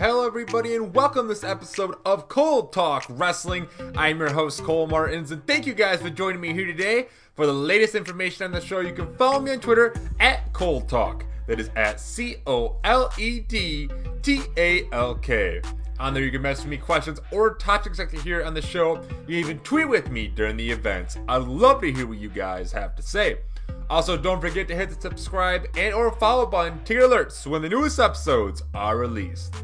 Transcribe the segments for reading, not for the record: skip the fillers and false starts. Hello everybody and welcome to this episode of Cole'd Talk Wrestling. I'm your host Cole Martins and thank you guys for joining me here today. For the latest information on the show, you can follow me on Twitter at Cole'd Talk. That is at COLEDTALK. On there you can message me questions or topics like to hear on the show. You even tweet with me during the events. I'd love to hear what you guys have to say. Also, don't forget to hit the subscribe and or follow button to get alerts when the newest episodes are released.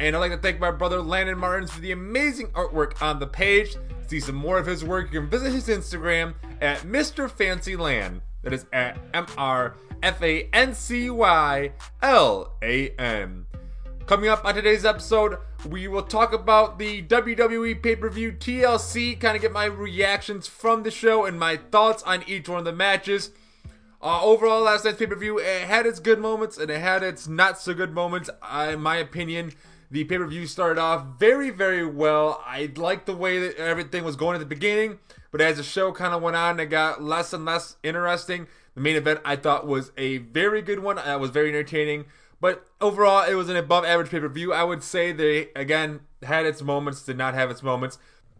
And I'd like to thank my brother Landon Martins for the amazing artwork on the page. To see some more of his work, you can visit his Instagram at Mr. Fancy Land. That is at MrFancyLan. Coming up on today's episode, we will talk about the WWE Pay-Per-View TLC, kind of get my reactions from the show and my thoughts on each one of the matches. Overall, last night's Pay-Per-View, it had its good moments and it had its not so good moments, in my opinion. The Pay-Per-View started off very, very well. I liked the way that everything was going at the beginning, but as the show kind of went on, it got less and less interesting. The main event, I thought, was a very good one. It was very entertaining. But overall, it was an above-average pay-per-view. I would say they, again, had its moments, did not have its moments.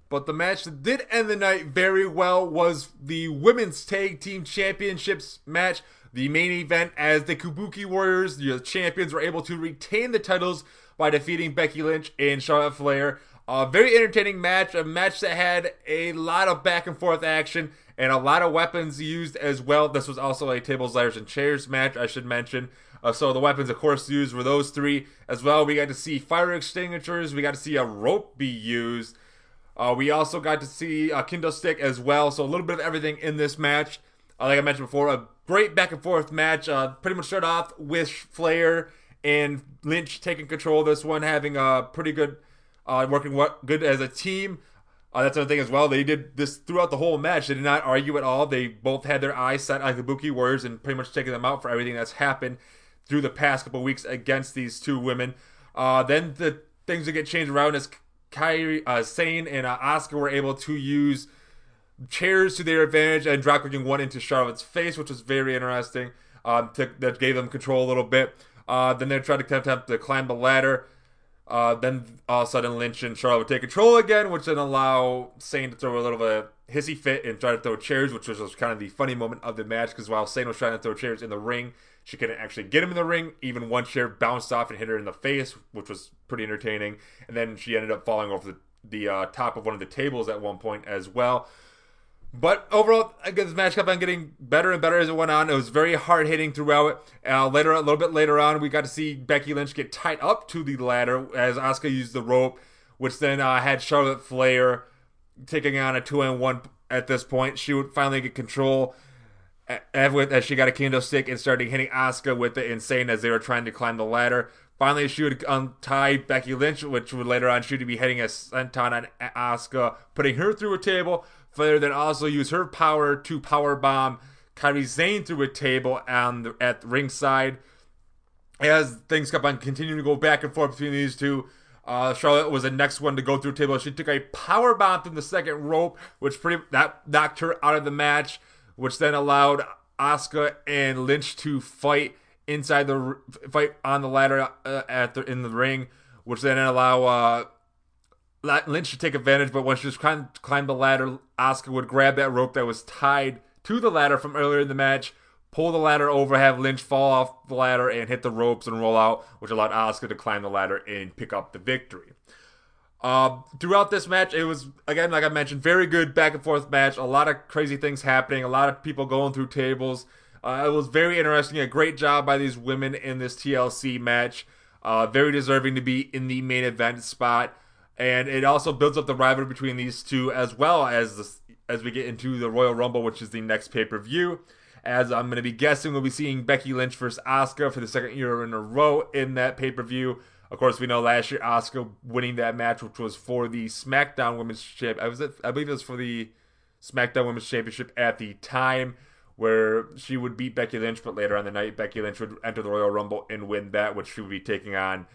But the match that did end the night very well was the Women's Tag Team Championships match, the main event, as the Kabuki Warriors, the champions, were able to retain the titles by defeating Becky Lynch and Charlotte Flair. A very entertaining match, a match that had a lot of back-and-forth action and a lot of weapons used as well. This was also a Tables, Ladders and Chairs match, I should mention. So the weapons, of course, used were those three as well. We got to see fire extinguishers. We got to see a rope be used. We also got to see a kendo stick as well. So a little bit of everything in this match. Like I mentioned before, a great back-and-forth match. Pretty much started off with Flair and Lynch taking control of this one, having a pretty good, working good as a team. That's another thing as well. They did this throughout the whole match. They did not argue at all. They both had their eyes set on Kabuki Warriors and pretty much taking them out for everything that's happened through the past couple weeks against these two women. Then the things that get changed around is Kairi Sane and Asuka were able to use chairs to their advantage and dropkicking one into Charlotte's face, which was very interesting. That gave them control a little bit. Then they tried to attempt to climb the ladder. Then all of a sudden Lynch and Charlotte would take control again, which then allow Sane to throw a little bit of hissy fit and try to throw chairs, which was kind of the funny moment of the match, because while Sane was trying to throw chairs in the ring, she couldn't actually get him in the ring. Even one chair bounced off and hit her in the face, which was pretty entertaining. And then she ended up falling off the top of one of the tables at one point as well. But overall, again, this match kept on getting better and better as it went on. It was very hard-hitting throughout. A little bit later on, we got to see Becky Lynch get tied up to the ladder as Asuka used the rope, which then had Charlotte Flair taking on a 2-on-1 at this point. She would finally get control as she got a kendo stick and started hitting Asuka with it, insane as they were trying to climb the ladder. Finally, she would untie Becky Lynch, which would later on she would be hitting a senton on Asuka, putting her through a table. Flair then also used her power to powerbomb Kairi Sane through a table at the ringside. As things kept on continuing to go back and forth between these two, Charlotte was the next one to go through a table. She took a powerbomb from the second rope, which that knocked her out of the match, which then allowed Asuka and Lynch to fight on the ladder in the ring, which then allowed Lynch to take advantage. But when she was trying to climb the ladder, Asuka would grab that rope that was tied to the ladder from earlier in the match, pull the ladder over, have Lynch fall off the ladder and hit the ropes and roll out, which allowed Asuka to climb the ladder and pick up the victory. Throughout this match, it was, again, like I mentioned, very good back-and-forth match. A lot of crazy things happening. A lot of people going through tables. It was very interesting. A great job by these women in this TLC match. Very deserving to be in the main event spot. And it also builds up the rivalry between these two, as well as we get into the Royal Rumble, which is the next pay-per-view. As I'm going to be guessing, we'll be seeing Becky Lynch versus Asuka for the second year in a row in that pay-per-view. Of course, we know last year Asuka winning that match, which was for the SmackDown Women's Championship. I believe it was for the SmackDown Women's Championship at the time, where she would beat Becky Lynch, but later on the night, Becky Lynch would enter the Royal Rumble and win that, which she would be taking on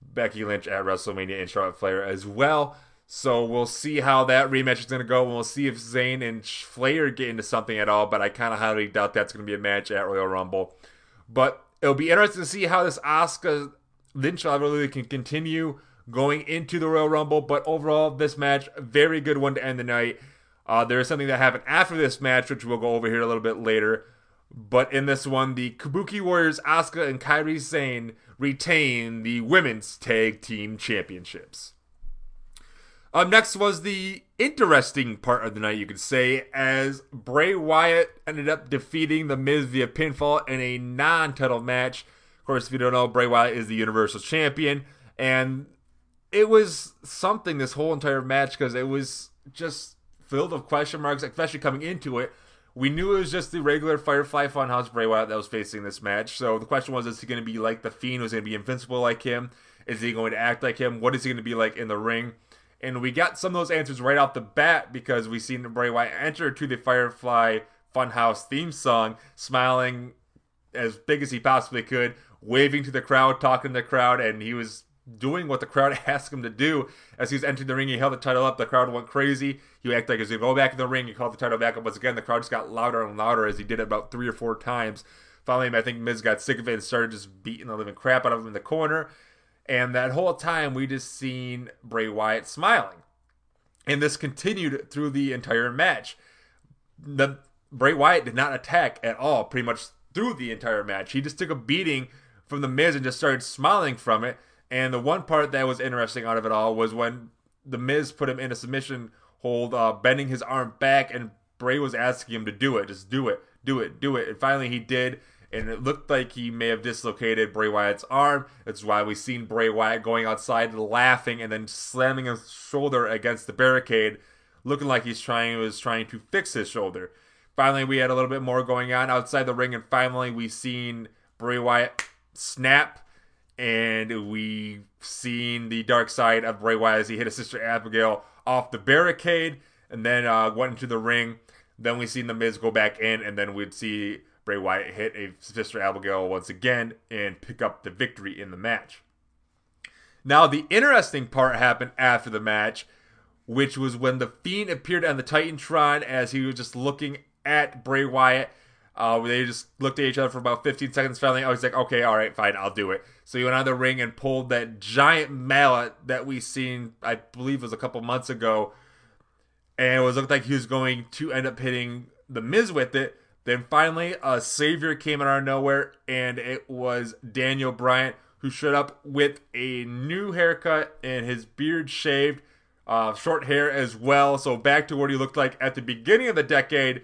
Becky Lynch at WrestleMania and Charlotte Flair as well. So we'll see how that rematch is going to go, and we'll see if Zayn and Flair get into something at all, but I kind of highly doubt that's going to be a match at Royal Rumble. But it'll be interesting to see how this Asuka Lynch rivalry can continue going into the Royal Rumble. But overall, this match, very good one to end the night. There is something that happened after this match, which we'll go over here a little bit later. But in this one, the Kabuki Warriors, Asuka and Kairi Sane, retain the Women's Tag Team Championships. Next was the interesting part of the night, you could say, as Bray Wyatt ended up defeating The Miz via pinfall in a non-title match. Of course, if you don't know, Bray Wyatt is the Universal Champion. And it was something, this whole entire match, because it was just filled with question marks, especially coming into it. We knew it was just the regular Firefly Funhouse Bray Wyatt that was facing this match. So the question was, is he going to be like The Fiend? Was he going to be invincible like him? Is he going to act like him? What is he going to be like in the ring? And we got some of those answers right off the bat, because we seen Bray Wyatt enter to the Firefly Funhouse theme song, smiling as big as he possibly could, waving to the crowd, talking to the crowd, and he was doing what the crowd asked him to do. As he was entering the ring, he held the title up. The crowd went crazy. He acted like he was going to go back in the ring. He called the title back up once again. The crowd just got louder and louder as he did it about 3 or 4 times. Finally, I think Miz got sick of it and started just beating the living crap out of him in the corner. And that whole time, we just seen Bray Wyatt smiling. And this continued through the entire match. The Bray Wyatt did not attack at all, pretty much through the entire match. He just took a beating from the Miz and just started smiling from it. And the one part that was interesting out of it all was when the Miz put him in a submission hold, bending his arm back, and Bray was asking him to do it. Just do it. And finally he did, and it looked like he may have dislocated Bray Wyatt's arm. That's why we seen Bray Wyatt going outside laughing and then slamming his shoulder against the barricade, looking like he was trying to fix his shoulder. Finally, we had a little bit more going on outside the ring, and finally we seen Bray Wyatt snap. And we've seen the dark side of Bray Wyatt as he hit his sister Abigail off the barricade and then went into the ring. Then we seen The Miz go back in, and then we'd see Bray Wyatt hit a sister Abigail once again and pick up the victory in the match. Now, the interesting part happened after the match, which was when The Fiend appeared on the Titantron as he was just looking at Bray Wyatt. They just looked at each other for about 15 seconds. Finally, I was like, okay, all right, fine, I'll do it. So he went out of the ring and pulled that giant mallet that we seen, I believe was a couple months ago. And it was looked like he was going to end up hitting The Miz with it. Then finally, a savior came out of nowhere, and it was Daniel Bryan, who showed up with a new haircut and his beard shaved, short hair as well. So back to what he looked like at the beginning of the decade,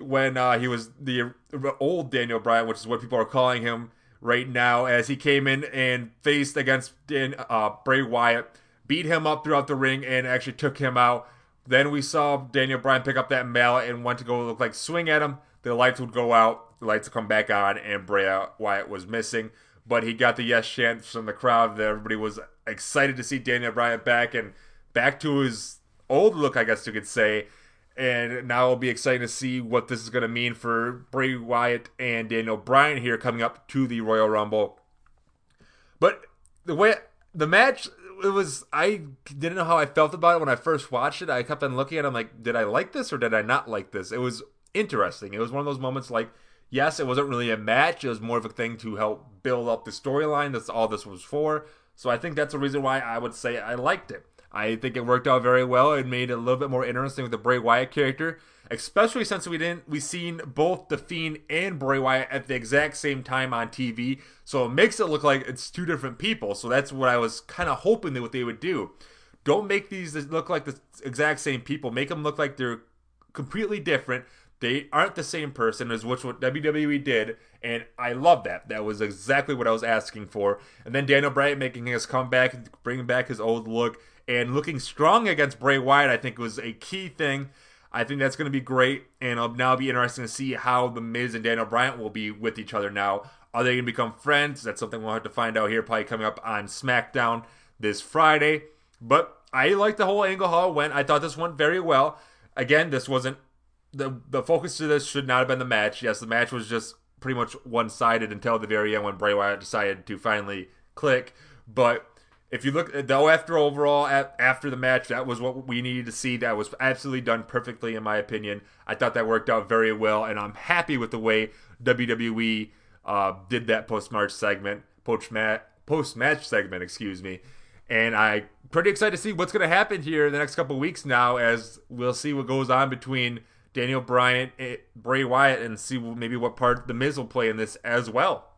when he was the old Daniel Bryan, which is what people are calling him right now, as he came in and faced against Bray Wyatt, beat him up throughout the ring, and actually took him out. Then we saw Daniel Bryan pick up that mallet and went to go look like swing at him. The lights would go out, the lights would come back on, and Bray Wyatt was missing. But he got the yes chant from the crowd. Everybody was excited to see Daniel Bryan back, and back to his old look, I guess you could say. And now it'll be exciting to see what this is going to mean for Bray Wyatt and Daniel Bryan here coming up to the Royal Rumble. But the way the match, it was, I didn't know how I felt about it when I first watched it. I kept on looking at it. I'm like, did I like this or did I not like this? It was interesting. It was one of those moments like, yes, it wasn't really a match. It was more of a thing to help build up the storyline. That's all this was for. So I think that's the reason why I would say I liked it. I think it worked out very well. It made it a little bit more interesting with the Bray Wyatt character, especially since we seen both The Fiend and Bray Wyatt at the exact same time on TV, so it makes it look like it's two different people. So that's what I was kind of hoping that what they would do. Don't make these look like the exact same people. Make them look like they're completely different. They aren't the same person, as which what WWE did, and I love that. That was exactly what I was asking for. And then Daniel Bryan making his comeback, bringing back his old look, and looking strong against Bray Wyatt, I think was a key thing. I think that's going to be great, and it'll now be interesting to see how The Miz and Daniel Bryan will be with each other now. Are they going to become friends? That's something we'll have to find out here, probably coming up on SmackDown this Friday. But I like the whole angle how it went. I thought this went very well. Again, this wasn't the focus to this should not have been the match. Yes, the match was just pretty much one-sided until the very end when Bray Wyatt decided to finally click, but if you look at after the match, that was what we needed to see. That was absolutely done perfectly, in my opinion. I thought that worked out very well, and I'm happy with the way WWE did that post-match segment. post-match segment, And I'm pretty excited to see what's going to happen here in the next couple of weeks now, as we'll see what goes on between Daniel Bryan, Bray Wyatt, and see maybe what part The Miz will play in this as well.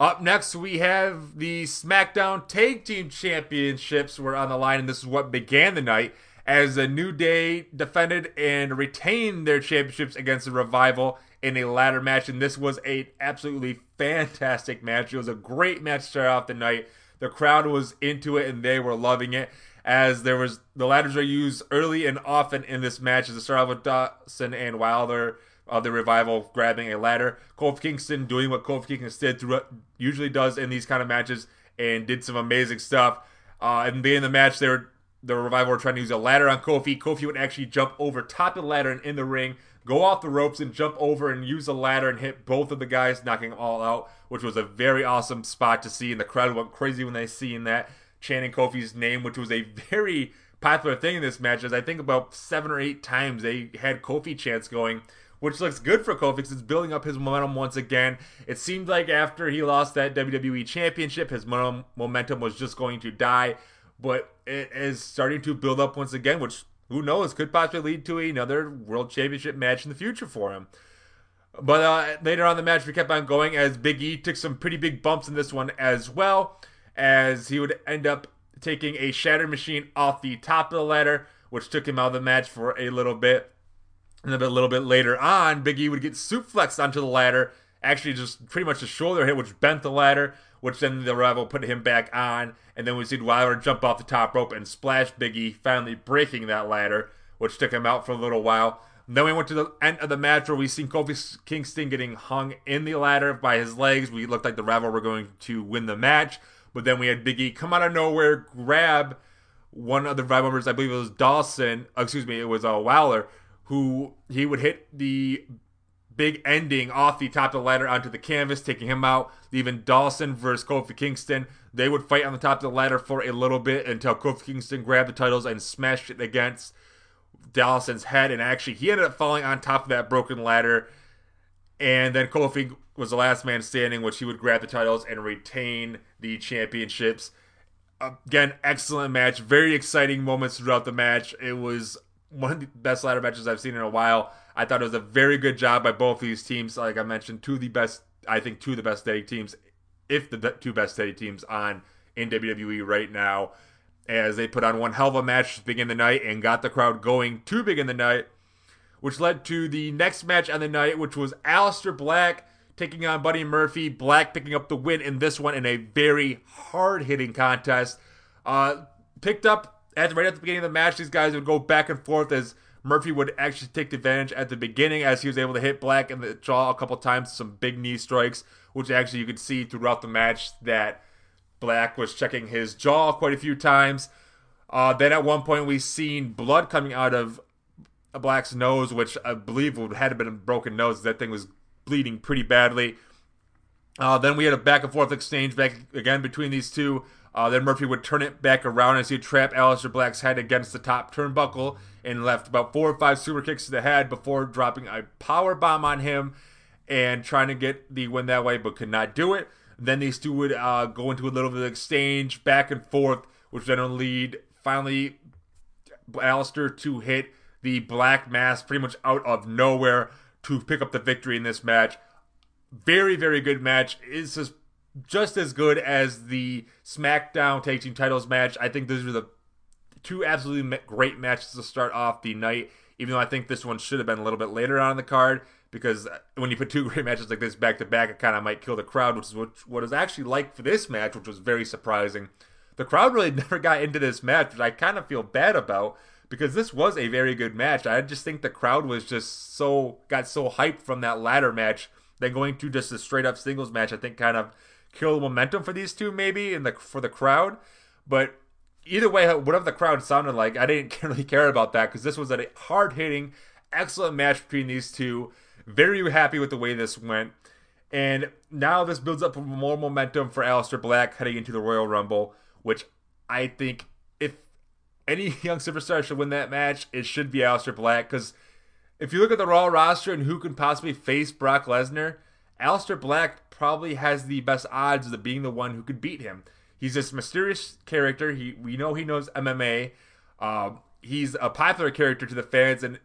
Up next, we have the SmackDown Tag Team Championships were on the line, and this is what began the night as the New Day defended and retained their championships against the Revival in a ladder match, and this was an absolutely fantastic match. It was a great match to start off the night. The crowd was into it, and they were loving it, as there was the ladders are used early and often in this match, as it started off with Dawson and Wilder of the Revival grabbing a ladder. Kofi Kingston doing what Kofi Kingston usually does in these kind of matches, and did some amazing stuff. And beginning the match, the Revival were trying to use a ladder on Kofi. Kofi would actually jump over top of the ladder and in the ring, go off the ropes and jump over and use the ladder and hit both of the guys, knocking all out, which was a very awesome spot to see. And the crowd went crazy when they seen that, chanting Kofi's name, which was a very popular thing in this match, as I think about 7 or 8 times they had Kofi chants going, which looks good for Kofi because it's building up his momentum once again. It seemed like after he lost that WWE Championship, his momentum was just going to die, but it is starting to build up once again, which who knows could possibly lead to another World Championship match in the future for him. But later on in the match, we kept on going as Big E took some pretty big bumps in this one as well, as he would end up taking a Shatter Machine off the top of the ladder, which took him out of the match for a little bit. And a little bit later on, Big E would get suplexed onto the ladder, actually just pretty much a shoulder hit, which bent the ladder, which then the Rival put him back on. And then we see Wilder jump off the top rope and splash Big E, finally breaking that ladder, which took him out for a little while. And then we went to the end of the match where we seen Kofi Kingston getting hung in the ladder by his legs. We looked like the Rival were going to win the match, but then we had Big E come out of nowhere, grab one of the Rival members, I believe it was Wilder, who he would hit the big ending off the top of the ladder onto the canvas, taking him out, leaving Dawson versus Kofi Kingston. They would fight on the top of the ladder for a little bit until Kofi Kingston grabbed the titles and smashed it against Dawson's head, and actually he ended up falling on top of that broken ladder. And then Kofi was the last man standing, which he would grab the titles and retain the championships. Again, excellent match, very exciting moments throughout the match. It was one of the best ladder matches I've seen in a while. I thought it was a very good job by both these teams. Like I mentioned, two of the best tag teams, if the two best tag teams on in WWE right now, as they put on one hell of a match to begin the night and got the crowd going to begin the night, which led to the next match on the night, which was Aleister Black taking on Buddy Murphy. Black picking up the win in this one in a very hard-hitting contest. Picked up right at the beginning of the match, these guys would go back and forth as Murphy would actually take advantage at the beginning, as he was able to hit Black in the jaw a couple times, some big knee strikes, which actually you could see throughout the match that Black was checking his jaw quite a few times. Then at one point we seen blood coming out of Black's nose, which I believe had been a broken nose. That thing was bleeding pretty badly. Then we had a back and forth exchange back again between these two. Then Murphy would turn it back around as he trapped Aleister Black's head against the top turnbuckle and left about 4 or 5 super kicks to the head before dropping a power bomb on him and trying to get the win that way, but could not do it. Then these two would go into a little bit of exchange back and forth, which then would lead finally Aleister to hit the Black Mass pretty much out of nowhere to pick up the victory in this match. Very, very good match. It's just as good as the SmackDown Tag Team Titles match. I think these are the two absolutely great matches to start off the night, even though I think this one should have been a little bit later on in the card, because when you put two great matches like this back to back, it kind of might kill the crowd, which is what is actually like for this match, which was very surprising. The crowd really never got into this match, which I kind of feel bad about, because this was a very good match. I just think the crowd was just got so hyped from that ladder match that going to just a straight up singles match, I think kind of kill the momentum for these two, maybe, and for the crowd. But either way, whatever the crowd sounded like, I didn't really care about that, because this was a hard-hitting, excellent match between these two. Very happy with the way this went, and now this builds up more momentum for Aleister Black heading into the Royal Rumble, which I think if any young superstar should win that match, it should be Aleister Black, because if you look at the Raw roster and who can possibly face Brock Lesnar, Aleister Black probably has the best odds of being the one who could beat him. He's this mysterious character. We know he knows MMA. He's a popular character to the fans, and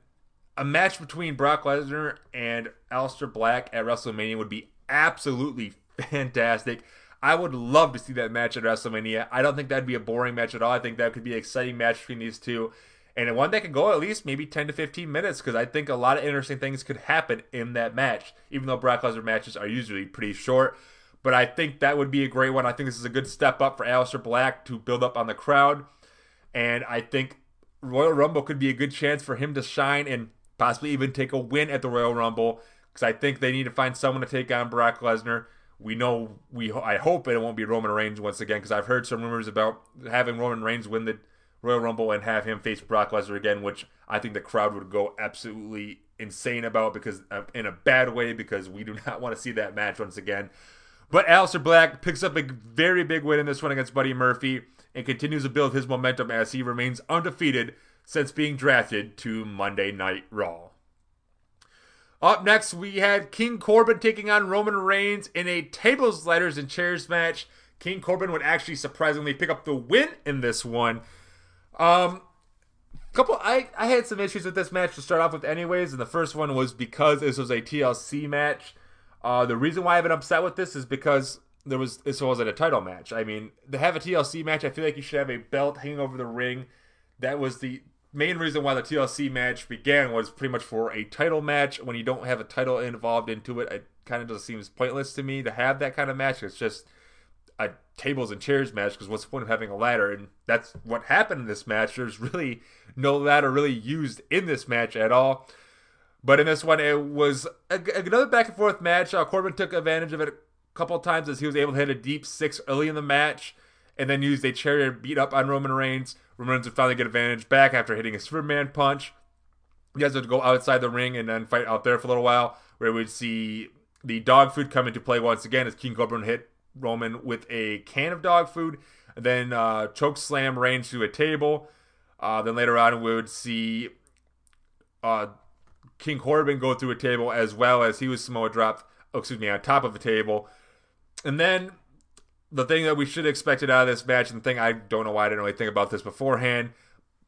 a match between Brock Lesnar and Aleister Black at WrestleMania would be absolutely fantastic. I would love to see that match at WrestleMania. I don't think that'd be a boring match at all. I think that could be an exciting match between these two, and one that could go at least maybe 10 to 15 minutes, because I think a lot of interesting things could happen in that match, even though Brock Lesnar matches are usually pretty short. But I think that would be a great one. I think this is a good step up for Aleister Black to build up on the crowd, and I think Royal Rumble could be a good chance for him to shine and possibly even take a win at the Royal Rumble, because I think they need to find someone to take on Brock Lesnar. I hope it won't be Roman Reigns once again, because I've heard some rumors about having Roman Reigns win the Royal Rumble and have him face Brock Lesnar again, which I think the crowd would go absolutely insane about, because in a bad way, because we do not want to see that match once again. But Aleister Black picks up a very big win in this one against Buddy Murphy and continues to build his momentum as he remains undefeated since being drafted to Monday Night Raw. Up next, we had King Corbin taking on Roman Reigns in a Tables, Ladders, and Chairs match. King Corbin would actually surprisingly pick up the win in this one. I had some issues with this match to start off with anyways, and the first one was because this was a TLC match. The reason why I've been upset with this is because this wasn't a title match. I mean, to have a TLC match, I feel like you should have a belt hanging over the ring. That was the main reason why the TLC match began, was pretty much for a title match. When you don't have a title involved into it, it kind of just seems pointless to me to have that kind of match. It's just a tables and chairs match, because what's the point of having a ladder? And that's what happened in this match. There's really no ladder really used in this match at all. But in this one, it was another back-and-forth match. Corbin took advantage of it a couple times as he was able to hit a deep six early in the match, and then used a chair to beat up on Roman Reigns. Roman Reigns would finally get advantage back after hitting a Superman punch. You guys would go outside the ring and then fight out there for a little while, where we'd see the dog food come into play once again as King Corbin hit Roman with a can of dog food, and then choke slam Reigns to a table. Then later on, we would see King Corbin go through a table as well, as he was Samoa dropped, on top of a table. And then the thing that we should have expected out of this match, and the thing I don't know why I didn't really think about this beforehand,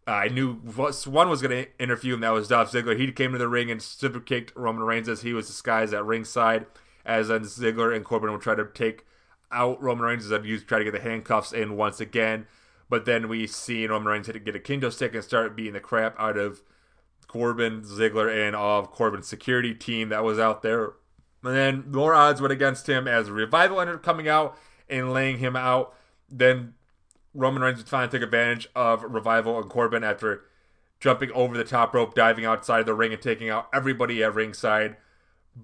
I knew one was going to interview him, that was Dolph Ziggler. He came to the ring and super kicked Roman Reigns as he was disguised at ringside, as then Ziggler and Corbin would try to take out Roman Reigns as I'd try to get the handcuffs in once again. But then we see Roman Reigns get a kendo stick and start beating the crap out of Corbin, Ziggler, and all of Corbin's security team that was out there. And then more odds went against him as Revival ended up coming out and laying him out. Then Roman Reigns would finally take advantage of Revival and Corbin after jumping over the top rope, diving outside of the ring, and taking out everybody at ringside.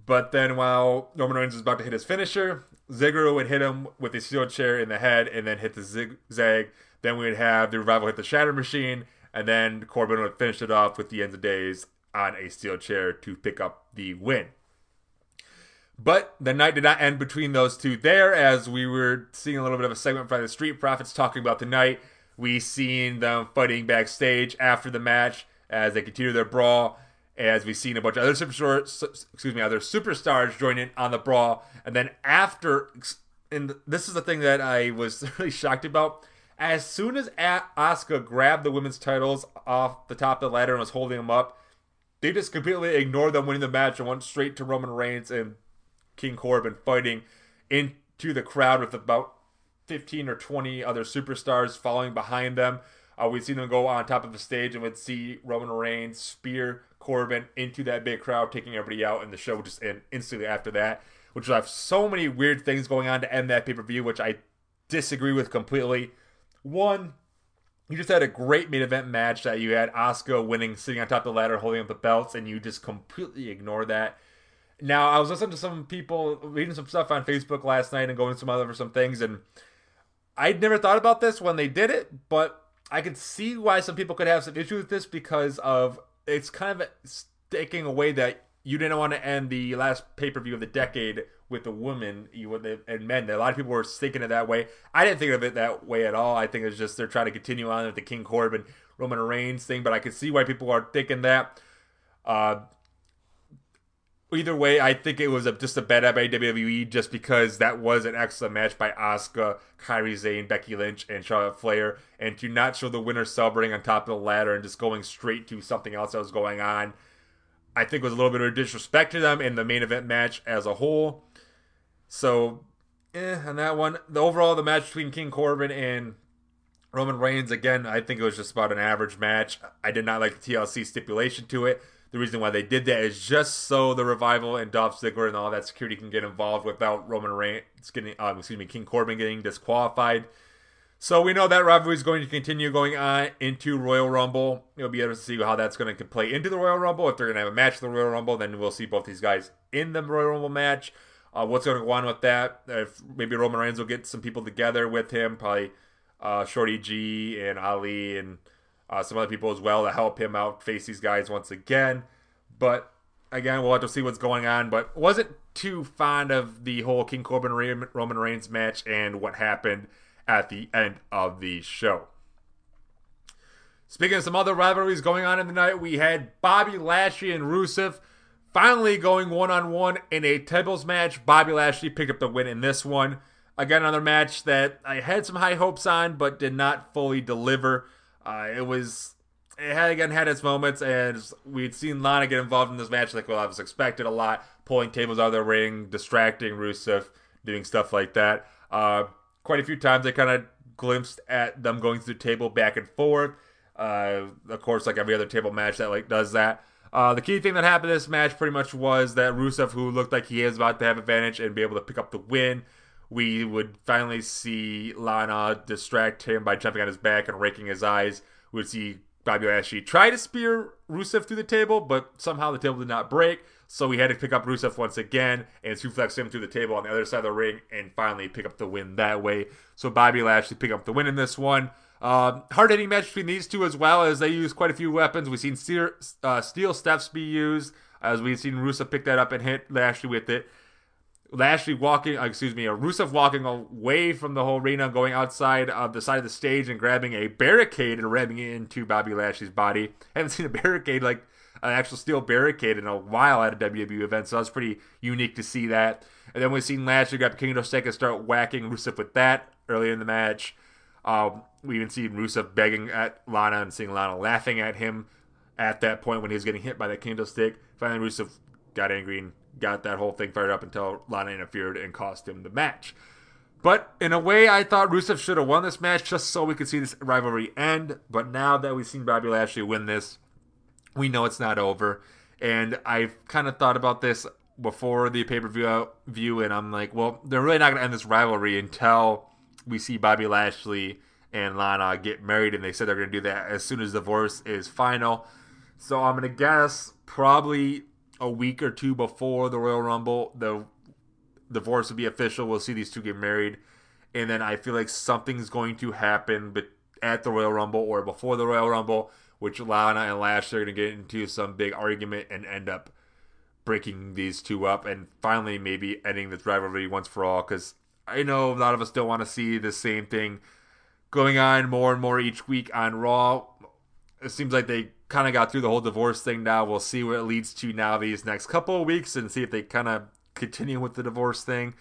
But then while Roman Reigns was about to hit his finisher, Ziggler would hit him with a steel chair in the head and then hit the zigzag. Then we would have the Revival hit the Shatter Machine, and then Corbin would finish it off with the End of Days on a steel chair to pick up the win. But the night did not end between those two there, as we were seeing a little bit of a segment from the Street Profits talking about the night. We seen them fighting backstage after the match as they continue their brawl, as we seen a bunch of other superstars join in on the brawl. And then after, and this is the thing that I was really shocked about, as soon as Asuka grabbed the women's titles off the top of the ladder and was holding them up, they just completely ignored them winning the match and went straight to Roman Reigns and King Corbin fighting into the crowd with about 15 or 20 other superstars following behind them. We'd see them go on top of the stage and would see Roman Reigns spear Corbin into that big crowd, taking everybody out, and the show would just end instantly after that, which would have so many weird things going on to end that pay-per-view, which I disagree with completely. One, you just had a great main event match that you had Asuka winning, sitting on top of the ladder, holding up the belts, and you just completely ignore that. Now, I was listening to some people, reading some stuff on Facebook last night and going to some other for some things, and I'd never thought about this when they did it, but I could see why some people could have some issue with this, because of it's kind of taking away that you didn't want to end the last pay-per-view of the decade with the women and men. A lot of people were thinking of that way. I didn't think of it that way at all. I think it's just they're trying to continue on with the King Corbin, Roman Reigns thing, but I could see why people are thinking that. Either way, I think it was just a bad app by WWE just because that was an excellent match by Asuka, Kairi Sane, Becky Lynch, and Charlotte Flair. And to not show the winner celebrating on top of the ladder and just going straight to something else that was going on, I think was a little bit of disrespect to them and the main event match as a whole. So, on that one. Overall, the match between King Corbin and Roman Reigns, again, I think it was just about an average match. I did not like the TLC stipulation to it. The reason why they did that is just so the Revival and Dolph Ziggler and all that security can get involved without Roman Reigns getting, King Corbin getting disqualified. So we know that rivalry is going to continue going on into Royal Rumble. It'll be interesting to see how that's going to play into the Royal Rumble. If they're going to have a match in the Royal Rumble, then we'll see both these guys in the Royal Rumble match. What's going to go on with that? If maybe Roman Reigns will get some people together with him, probably Shorty G and Ali and some other people as well to help him out face these guys once again. But again, we'll have to see what's going on. But wasn't too fond of the whole King Corbin Roman Reigns match and what happened at the end of the show. Speaking of some other rivalries going on in the night, we had Bobby Lashley and Rusev finally going one-on-one in a tables match. Bobby Lashley picked up the win in this one. Again, another match that I had some high hopes on but did not fully deliver. It had its moments, as we'd seen Lana get involved in this match like I was expected a lot, pulling tables out of the ring, distracting Rusev, doing stuff like that. Quite a few times I kind of glimpsed at them going through the table back and forth. Of course, like every other table match that like does that. The key thing that happened in this match pretty much was that Rusev, who looked like he is about to have advantage and be able to pick up the win, we would finally see Lana distract him by jumping on his back and raking his eyes. We would see Bobby Lashley try to spear Rusev through the table, but somehow the table did not break. So we had to pick up Rusev once again and suplex him through the table on the other side of the ring and finally pick up the win that way. So Bobby Lashley picked up the win in this one. Hard-hitting match between these two as well, as they used quite a few weapons. We've seen steel steps be used, as we've seen Rusev pick that up and hit Lashley with it. Rusev walking away from the whole arena, going outside of the side of the stage and grabbing a barricade and ramming it into Bobby Lashley's body. I haven't seen a barricade, like an actual steel barricade, in a while at a WWE event, so that's pretty unique to see that. And then we've seen Lashley grab the kendo stick and start whacking Rusev with that earlier in the match. We even see Rusev begging at Lana and seeing Lana laughing at him at that point when he was getting hit by that kendo stick. Finally, Rusev got angry and got that whole thing fired up until Lana interfered and cost him the match. But in a way, I thought Rusev should have won this match just so we could see this rivalry end. But now that we've seen Bobby Lashley win this, we know it's not over. And I've kind of thought about this before the pay-per-view, and I'm like, well, they're really not going to end this rivalry until we see Bobby Lashley and Lana get married, and they said they're going to do that as soon as the divorce is final. So I'm going to guess probably a week or two before the Royal Rumble, the divorce will be official. We'll see these two get married. And then I feel like something's going to happen at the Royal Rumble or before the Royal Rumble, which Lana and Lashley are going to get into some big argument and end up breaking these two up and finally maybe ending this rivalry once for all. Because I know a lot of us don't want to see the same thing going on more and more each week on Raw. It seems like they kind of got through the whole divorce thing now. We'll see what it leads to now these next couple of weeks and see if they kind of continue with the divorce thing.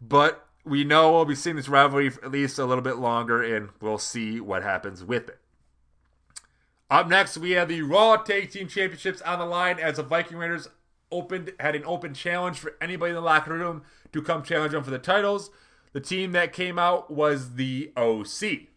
But we know we'll be seeing this rivalry for at least a little bit longer, and we'll see what happens with it. Up next, we have the Raw Tag Team Championships on the line as the Viking Raiders had an open challenge for anybody in the locker room to come challenge them for the titles. The team that came out was the OC.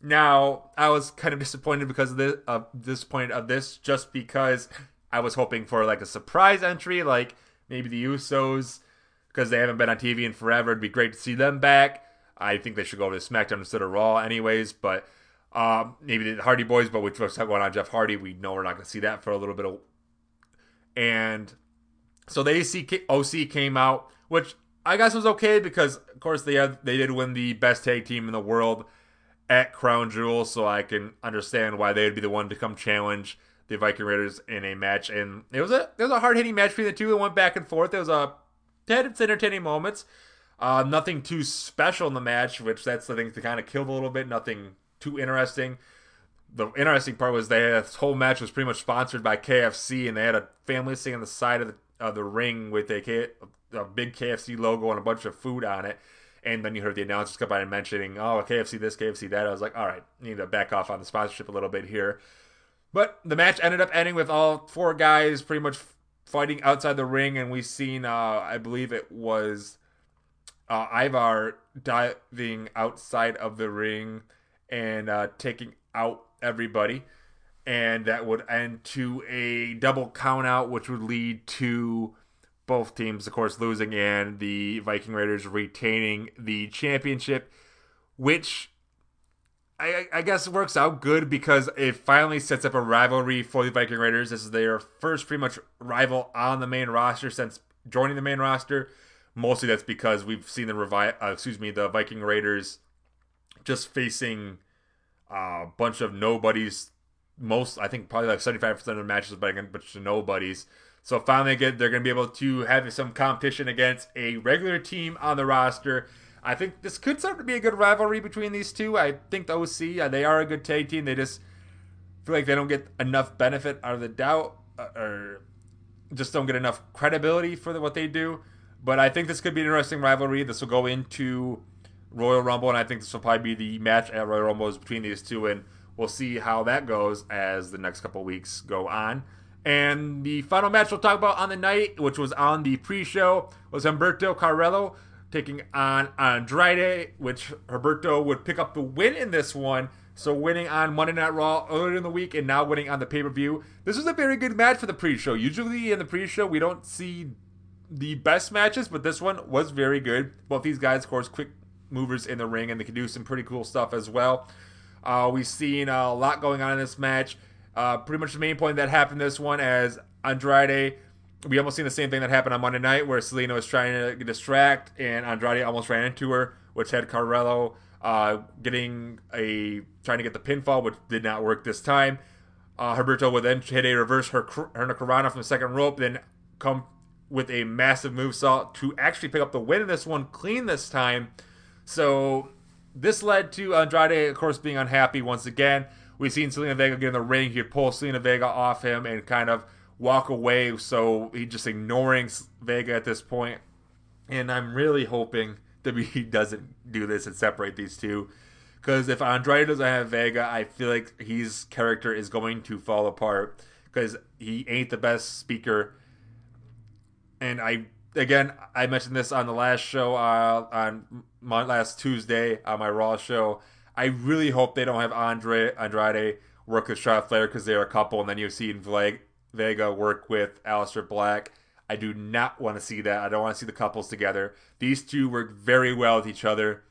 Now, I was kind of disappointed just because I was hoping for like a surprise entry, like maybe the Usos, because they haven't been on TV in forever. It'd be great to see them back. I think they should go over to SmackDown instead of Raw anyways, but maybe the Hardy Boys, but with what's going on Jeff Hardy, we know we're not going to see that for a little bit. And so the OC came out, which I guess was okay because, of course, they did win the best tag team in the world at Crown Jewel, so I can understand why they would be the one to come challenge the Viking Raiders in a match. And it was a hard-hitting match between the two. It went back and forth. It had its entertaining moments. Nothing too special in the match, which that's the thing to kind of killed a little bit. Nothing too interesting. The interesting part was this whole match was pretty much sponsored by KFC, and they had a family sitting on the side of the the ring with a big KFC logo and a bunch of food on it. And then you heard the announcers come by and mentioning, oh, KFC this, KFC that. I was like, all right, you need to back off on the sponsorship a little bit here. But the match ended up ending with all four guys pretty much fighting outside the ring. And we've seen, I believe it was Ivar diving outside of the ring and taking out everybody. And that would end to a double countout, which would lead to both teams, of course, losing and the Viking Raiders retaining the championship, which I guess works out good because it finally sets up a rivalry for the Viking Raiders. This is their first pretty much rival on the main roster since joining the main roster. Mostly that's because we've seen the Viking Raiders just facing a bunch of nobodies. Most, I think, probably like 75% of the matches are a bunch of nobodies. So finally, again, they're going to be able to have some competition against a regular team on the roster. I think this could start to be a good rivalry between these two. I think the OC, they are a good tag team. They just feel like they don't get enough benefit out of the doubt or just don't get enough credibility for what they do. But I think this could be an interesting rivalry. This will go into Royal Rumble, and I think this will probably be the match at Royal Rumble is between these two, and we'll see how that goes as the next couple weeks go on. And the final match we'll talk about on the night, which was on the pre-show, was Humberto Carrillo taking on Andrade, which Humberto would pick up the win in this one. So winning on Monday Night Raw earlier in the week and now winning on the pay-per-view. This was a very good match for the pre-show. Usually in the pre-show, we don't see the best matches, but this one was very good. Both these guys, of course, quick movers in the ring, and they can do some pretty cool stuff as well. We've seen a lot going on in this match. Pretty much the main point that happened this one as Andrade, we almost seen the same thing that happened on Monday night where Zelina was trying to distract and Andrade almost ran into her, which had Carrillo trying to get the pinfall, which did not work this time. Humberto would then hit a reverse Hurricanrana from the second rope, then come with a massive movesault to actually pick up the win in this one clean this time. So this led to Andrade, of course, being unhappy once again. We've seen Zelina Vega get in the ring. He'd pull Zelina Vega off him and kind of walk away. So he's just ignoring Vega at this point. And I'm really hoping WWE doesn't do this and separate these two. Because if Andrade doesn't have Vega, I feel like his character is going to fall apart. Because he ain't the best speaker. And I mentioned this on the last show, on my last Tuesday on my Raw show. I really hope they don't have Andrade work with Charlotte Flair because they're a couple, and then you've seen Vega work with Aleister Black. I do not want to see that. I don't want to see the couples together. These two work very well with each other.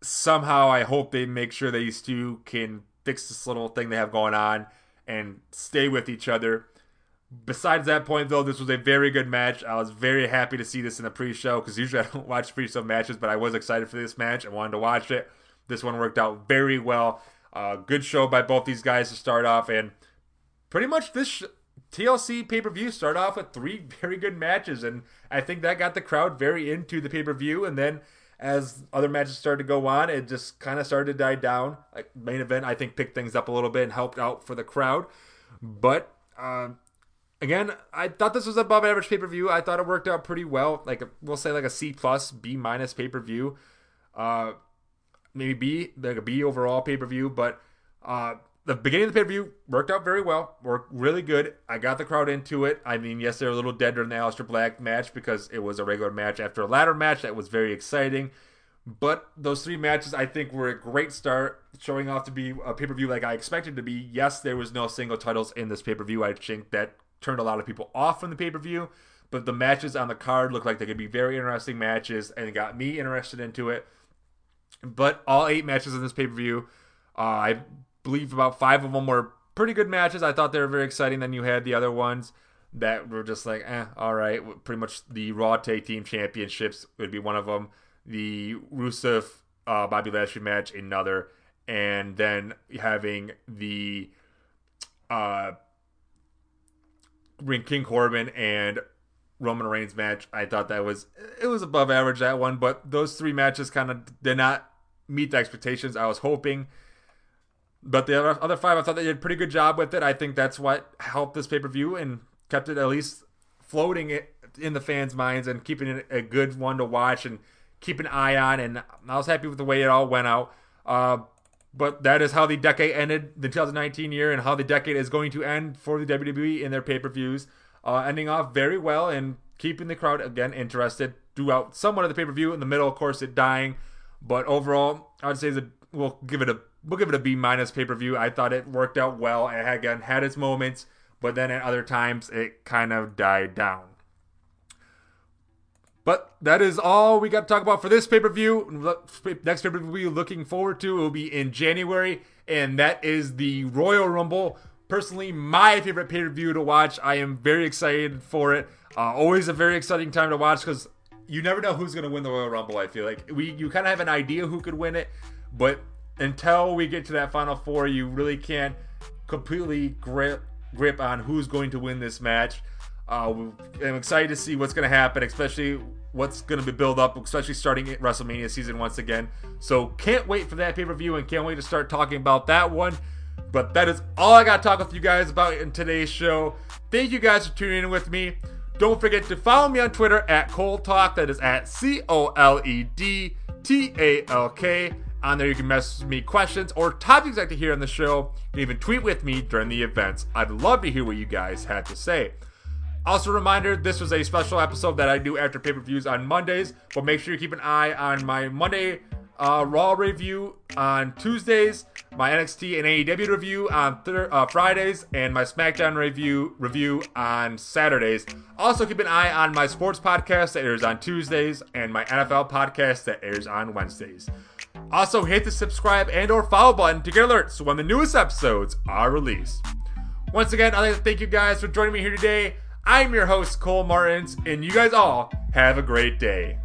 Somehow, I hope they make sure that these two can fix this little thing they have going on and stay with each other. Besides that point, though, this was a very good match. I was very happy to see this in the pre-show because usually I don't watch pre-show matches, but I was excited for this match and wanted to watch it. This one worked out very well. Good show by both these guys to start off. And pretty much this TLC pay-per-view started off with three very good matches. And I think that got the crowd very into the pay-per-view. And then as other matches started to go on, it just kind of started to die down. Like main event, I think, picked things up a little bit and helped out for the crowd. But again, I thought this was above average pay-per-view. I thought it worked out pretty well. Like we'll say like a C+, B- pay-per-view. Maybe B, like a B overall pay-per-view, but the beginning of the pay-per-view worked out very well, worked really good. I got the crowd into it. I mean, yes, they were a little dead during the Aleister Black match because it was a regular match after a ladder match. That was very exciting. But those three matches, I think, were a great start, showing off to be a pay-per-view like I expected to be. Yes, there was no single titles in this pay-per-view. I think that turned a lot of people off from the pay-per-view, but the matches on the card looked like they could be very interesting matches, and it got me interested into it. But all 8 matches in this pay-per-view, I believe about 5 of them were pretty good matches. I thought they were very exciting. Then you had the other ones that were just like, all right. Pretty much the Raw Tag Team Championships would be one of them. The Rusev, Bobby Lashley match, another. And then having the King Corbin and Roman Reigns match, I thought it was above average, that one. But those 3 matches kind of did not meet the expectations I was hoping. But the other 5, I thought they did a pretty good job with it. I think that's what helped this pay-per-view and kept it at least floating it in the fans' minds and keeping it a good one to watch and keep an eye on. And I was happy with the way it all went out. But that is how the decade ended, the 2019 year, and how the decade is going to end for the WWE in their pay-per-views. Ending off very well and keeping the crowd, again, interested throughout somewhat of the pay-per-view. In the middle, of course, it dying. But overall, I would say that we'll give it a B- pay-per-view. I thought it worked out well. It had, again, had its moments, but then at other times, it kind of died down. But that is all we got to talk about for this pay-per-view. Next pay-per-view we're looking forward to will be in January, and that is the Royal Rumble. Personally, my favorite pay-per-view to watch. I am very excited for it. Always a very exciting time to watch because you never know who's going to win the Royal Rumble, I feel like. You kind of have an idea who could win it, but until we get to that Final Four, you really can't completely grip on who's going to win this match. I'm excited to see what's going to happen, especially what's going to be built up, especially starting at WrestleMania season once again. So can't wait for that pay-per-view and can't wait to start talking about that one. But that is all I got to talk with you guys about in today's show. Thank you guys for tuning in with me. Don't forget to follow me on Twitter at Cole'd Talk. That is at ColeDTalk. On there you can message me questions or topics I'd like to hear on the show. You can even tweet with me during the events. I'd love to hear what you guys had to say. Also a reminder, this was a special episode that I do after pay-per-views on Mondays, but make sure you keep an eye on my Monday Raw review on Tuesdays, my NXT and AEW review on Fridays, and my SmackDown review on Saturdays. Also keep an eye on my sports podcast that airs on Tuesdays and my NFL podcast that airs on Wednesdays. Also hit the subscribe and or follow button to get alerts when the newest episodes are released. Once again, I'd like to thank you guys for joining me here today. I'm your host, Cole Martins, and you guys all have a great day.